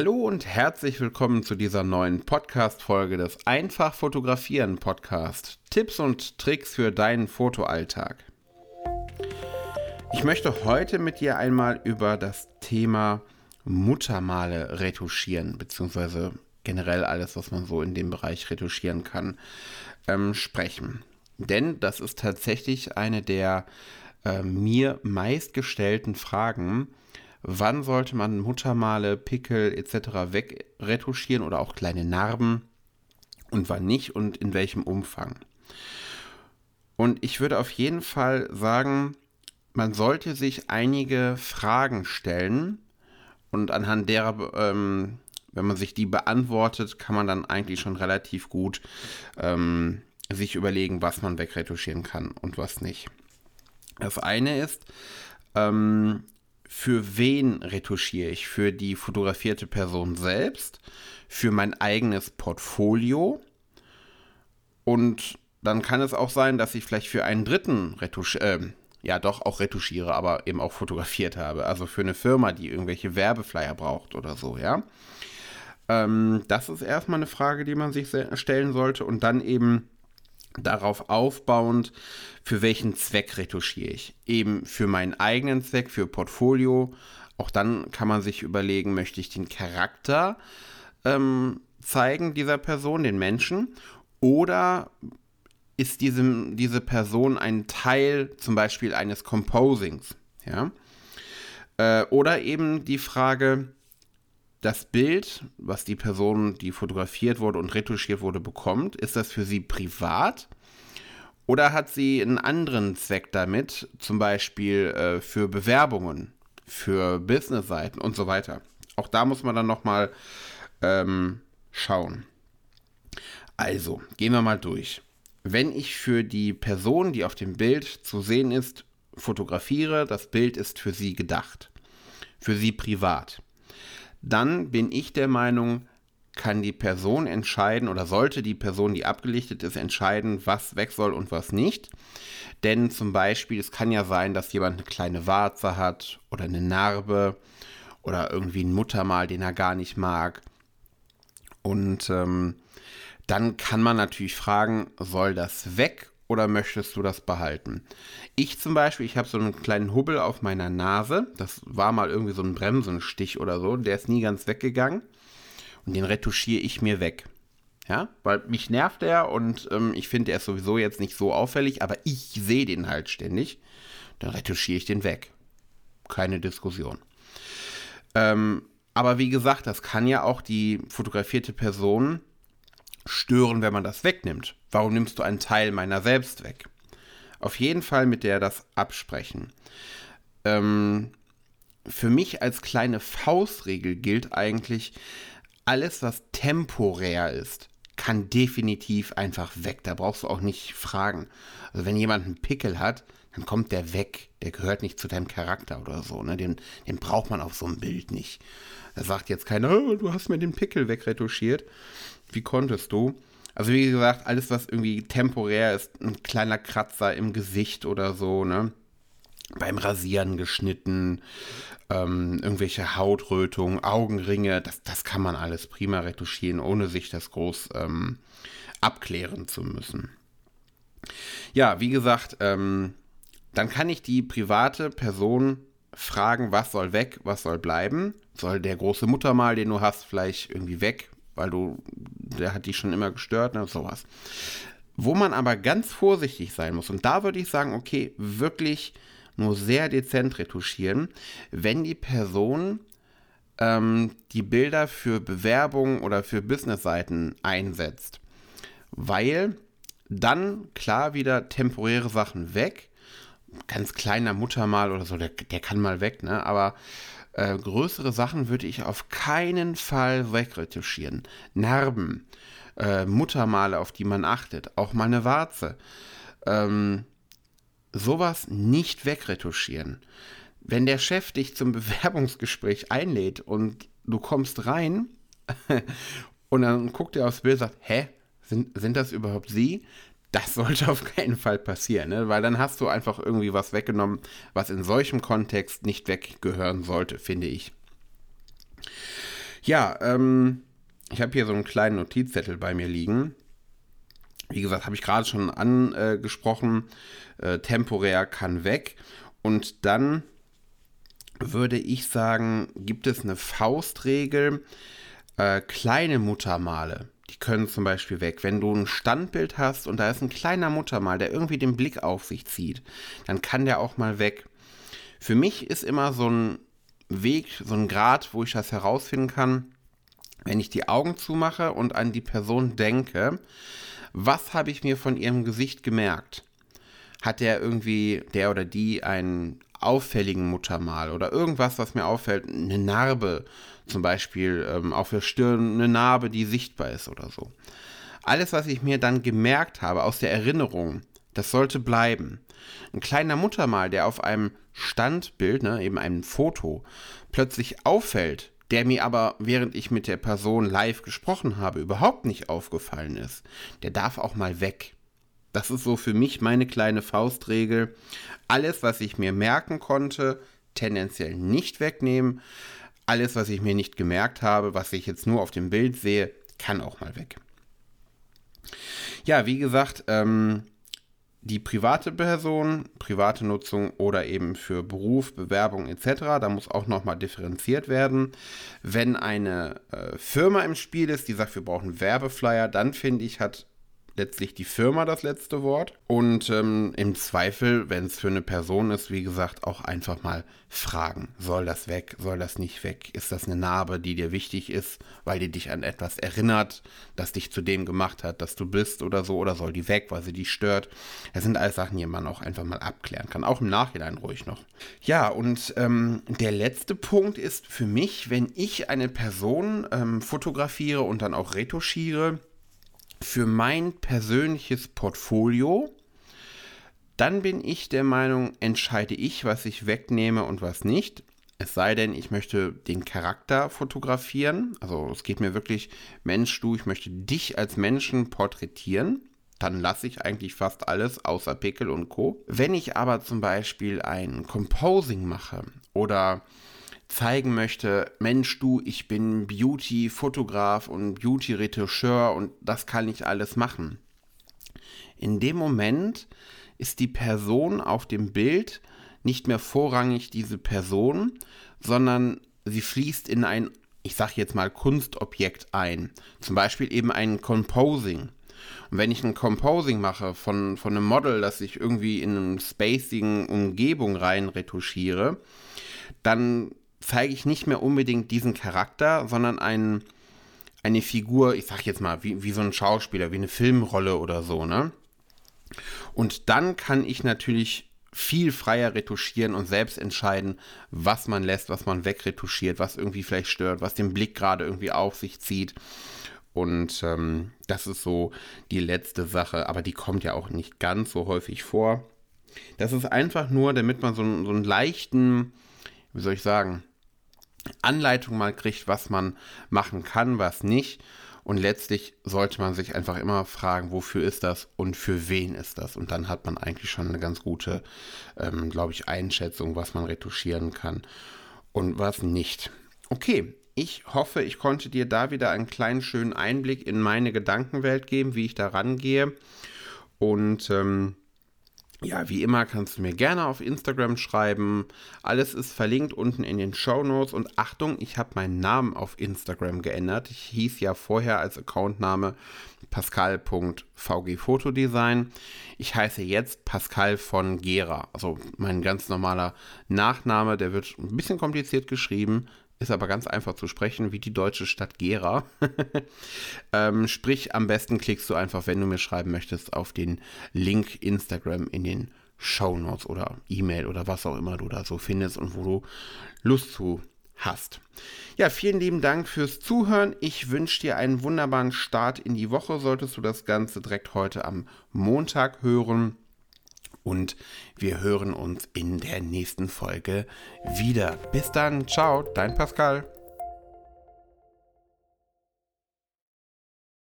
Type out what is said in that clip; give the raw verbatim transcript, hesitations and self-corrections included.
Hallo und herzlich willkommen zu dieser neuen Podcast-Folge des Einfach Fotografieren Podcast. Tipps und Tricks für deinen Fotoalltag. Ich möchte heute mit dir einmal über das Thema Muttermale retuschieren, beziehungsweise generell alles, was man so in dem Bereich retuschieren kann, ähm, sprechen. Denn das ist tatsächlich eine der äh, mir meistgestellten Fragen. Wann sollte man Muttermale, Pickel et cetera wegretuschieren oder auch kleine Narben und wann nicht und in welchem Umfang? Und ich würde auf jeden Fall sagen, man sollte sich einige Fragen stellen und anhand derer, ähm, wenn man sich die beantwortet, kann man dann eigentlich schon relativ gut ähm, sich überlegen, was man wegretuschieren kann und was nicht. Das eine ist, ähm, für wen retuschiere ich? Für die fotografierte Person selbst, für mein eigenes Portfolio, und dann kann es auch sein, dass ich vielleicht für einen Dritten retuschiere, äh, ja doch auch retuschiere, aber eben auch fotografiert habe, also für eine Firma, die irgendwelche Werbeflyer braucht oder so, ja. Ähm, das ist erstmal eine Frage, die man sich stellen sollte, und dann eben darauf aufbauend, für welchen Zweck retuschiere ich? Eben für meinen eigenen Zweck, für Portfolio. Auch dann kann man sich überlegen, möchte ich den Charakter ähm, zeigen dieser Person, den Menschen, oder ist diese, diese Person ein Teil zum Beispiel eines Composings? Ja? Äh, oder eben die Frage, das Bild, was die Person, die fotografiert wurde und retuschiert wurde, bekommt, ist das für sie privat oder hat sie einen anderen Zweck damit, zum Beispiel äh, für Bewerbungen, für Businessseiten und so weiter. Auch da muss man dann nochmal ähm, schauen. Also, gehen wir mal durch. Wenn ich für die Person, die auf dem Bild zu sehen ist, fotografiere, das Bild ist für sie gedacht, für sie privat, dann bin ich der Meinung, kann die Person entscheiden oder sollte die Person, die abgelichtet ist, entscheiden, was weg soll und was nicht. Denn zum Beispiel, es kann ja sein, dass jemand eine kleine Warze hat oder eine Narbe oder irgendwie ein Muttermal, den er gar nicht mag. Und ähm, dann kann man natürlich fragen, soll das weg oder möchtest du das behalten? Ich zum Beispiel, ich habe so einen kleinen Hubbel auf meiner Nase. Das war mal irgendwie so ein Bremsenstich oder so. Der ist nie ganz weggegangen. Und den retuschiere ich mir weg. Ja, weil mich nervt er und ähm, ich finde, der ist sowieso jetzt nicht so auffällig. Aber ich sehe den halt ständig. Dann retuschiere ich den weg. Keine Diskussion. Ähm, aber wie gesagt, das kann ja auch die fotografierte Person stören, wenn man das wegnimmt. Warum nimmst du einen Teil meiner selbst weg? Auf jeden Fall mit der das absprechen. Ähm, für mich als kleine Faustregel gilt eigentlich, alles, was temporär ist, kann definitiv einfach weg. Da brauchst du auch nicht fragen. Also wenn jemand einen Pickel hat, dann kommt der weg. Der gehört nicht zu deinem Charakter oder so. Ne? Den, den braucht man auf so einem Bild nicht. Da sagt jetzt keiner, oh, du hast mir den Pickel wegretuschiert. Wie konntest du? Also wie gesagt, alles, was irgendwie temporär ist, ein kleiner Kratzer im Gesicht oder so, ne? Beim Rasieren geschnitten, ähm, irgendwelche Hautrötungen, Augenringe, das, das kann man alles prima retuschieren, ohne sich das groß ähm, abklären zu müssen. Ja, wie gesagt, ähm, dann kann ich die private Person fragen, was soll weg, was soll bleiben? Soll der große Muttermal, den du hast, vielleicht irgendwie weg? Weil du, der hat dich schon immer gestört, ne, sowas. Wo man aber ganz vorsichtig sein muss, und da würde ich sagen, okay, wirklich nur sehr dezent retuschieren, wenn die Person ähm, die Bilder für Bewerbungen oder für Businessseiten einsetzt. Weil dann, klar, wieder temporäre Sachen weg. Ganz kleiner Muttermal oder so, der, der kann mal weg, ne, aber Äh, größere Sachen würde ich auf keinen Fall wegretuschieren. Narben, äh, Muttermale, auf die man achtet, auch mal eine Warze. Ähm, sowas nicht wegretuschieren. Wenn der Chef dich zum Bewerbungsgespräch einlädt und du kommst rein und dann guckt er aufs Bild und sagt, hä, sind, sind das überhaupt Sie? Das sollte auf keinen Fall passieren, ne? Weil dann hast du einfach irgendwie was weggenommen, was in solchem Kontext nicht weggehören sollte, finde ich. Ja, ähm, ich habe hier so einen kleinen Notizzettel bei mir liegen. Wie gesagt, habe ich gerade schon angesprochen, äh, temporär kann weg. Und dann würde ich sagen, gibt es eine Faustregel, äh, kleine Muttermale. Die können zum Beispiel weg. Wenn du ein Standbild hast und da ist ein kleiner Muttermal, der irgendwie den Blick auf sich zieht, dann kann der auch mal weg. Für mich ist immer so ein Weg, so ein Grad, wo ich das herausfinden kann, wenn ich die Augen zumache und an die Person denke, was habe ich mir von ihrem Gesicht gemerkt? Hat der irgendwie, der oder die, einen auffälligen Muttermal oder irgendwas, was mir auffällt, eine Narbe zum Beispiel ähm, auf der Stirn, eine Narbe, die sichtbar ist oder so. Alles, was ich mir dann gemerkt habe aus der Erinnerung, das sollte bleiben. Ein kleiner Muttermal, der auf einem Standbild, ne, eben einem Foto, plötzlich auffällt, der mir aber, während ich mit der Person live gesprochen habe, überhaupt nicht aufgefallen ist, der darf auch mal weg. Das ist so für mich meine kleine Faustregel. Alles, was ich mir merken konnte, tendenziell nicht wegnehmen. Alles, was ich mir nicht gemerkt habe, was ich jetzt nur auf dem Bild sehe, kann auch mal weg. Ja, wie gesagt, ähm, die private Person, private Nutzung oder eben für Beruf, Bewerbung et cetera, da muss auch nochmal differenziert werden. Wenn eine äh, Firma im Spiel ist, die sagt, wir brauchen Werbeflyer, dann finde ich, hat letztlich die Firma das letzte Wort. Und ähm, im Zweifel, wenn es für eine Person ist, wie gesagt, auch einfach mal fragen. Soll das weg? Soll das nicht weg? Ist das eine Narbe, die dir wichtig ist, weil die dich an etwas erinnert, das dich zu dem gemacht hat, dass du bist oder so? Oder soll die weg, weil sie dich stört? Das sind alles Sachen, die man auch einfach mal abklären kann. Auch im Nachhinein ruhig noch. Ja, und ähm, der letzte Punkt ist für mich, wenn ich eine Person ähm, fotografiere und dann auch retuschiere, für mein persönliches Portfolio, dann bin ich der Meinung, entscheide ich, was ich wegnehme und was nicht. Es sei denn, ich möchte den Charakter fotografieren. Also es geht mir wirklich, Mensch, du, ich möchte dich als Menschen porträtieren. Dann lasse ich eigentlich fast alles außer Pickel und Co. Wenn ich aber zum Beispiel ein Composing mache oder zeigen möchte, Mensch du, ich bin Beauty-Fotograf und Beauty-Retoucheur und das kann ich alles machen. In dem Moment ist die Person auf dem Bild nicht mehr vorrangig diese Person, sondern sie fließt in ein, ich sag jetzt mal, Kunstobjekt ein. Zum Beispiel eben ein Composing. Und wenn ich ein Composing mache von, von einem Model, das ich irgendwie in eine spacigen Umgebung rein retuschiere, dann zeige ich nicht mehr unbedingt diesen Charakter, sondern ein, eine Figur, ich sag jetzt mal, wie, wie so ein Schauspieler, wie eine Filmrolle oder so, ne? Und dann kann ich natürlich viel freier retuschieren und selbst entscheiden, was man lässt, was man wegretuschiert, was irgendwie vielleicht stört, was den Blick gerade irgendwie auf sich zieht. Und ähm, das ist so die letzte Sache, aber die kommt ja auch nicht ganz so häufig vor. Das ist einfach nur, damit man so, so einen leichten, wie soll ich sagen, Anleitung mal kriegt, was man machen kann, was nicht. Und letztlich sollte man sich einfach immer fragen, wofür ist das und für wen ist das? Und dann hat man eigentlich schon eine ganz gute, ähm, glaube ich, Einschätzung, was man retuschieren kann und was nicht. Okay, ich hoffe, ich konnte dir da wieder einen kleinen schönen Einblick in meine Gedankenwelt geben, wie ich da rangehe. Und ähm, ja, wie immer kannst du mir gerne auf Instagram schreiben. Alles ist verlinkt unten in den Shownotes. Und Achtung, ich habe meinen Namen auf Instagram geändert. Ich hieß ja vorher als Accountname pascal punkt v g fotodesign. Ich heiße jetzt Pascal von Gera. Also mein ganz normaler Nachname, der wird ein bisschen kompliziert geschrieben, ist aber ganz einfach zu sprechen, wie die deutsche Stadt Gera. ähm, sprich, am besten klickst du einfach, wenn du mir schreiben möchtest, auf den Link Instagram in den Shownotes oder E-Mail oder was auch immer du da so findest und wo du Lust zu hast. Ja, vielen lieben Dank fürs Zuhören. Ich wünsche dir einen wunderbaren Start in die Woche. Solltest du das Ganze direkt heute am Montag hören. Und wir hören uns in der nächsten Folge wieder. Bis dann, ciao, dein Pascal.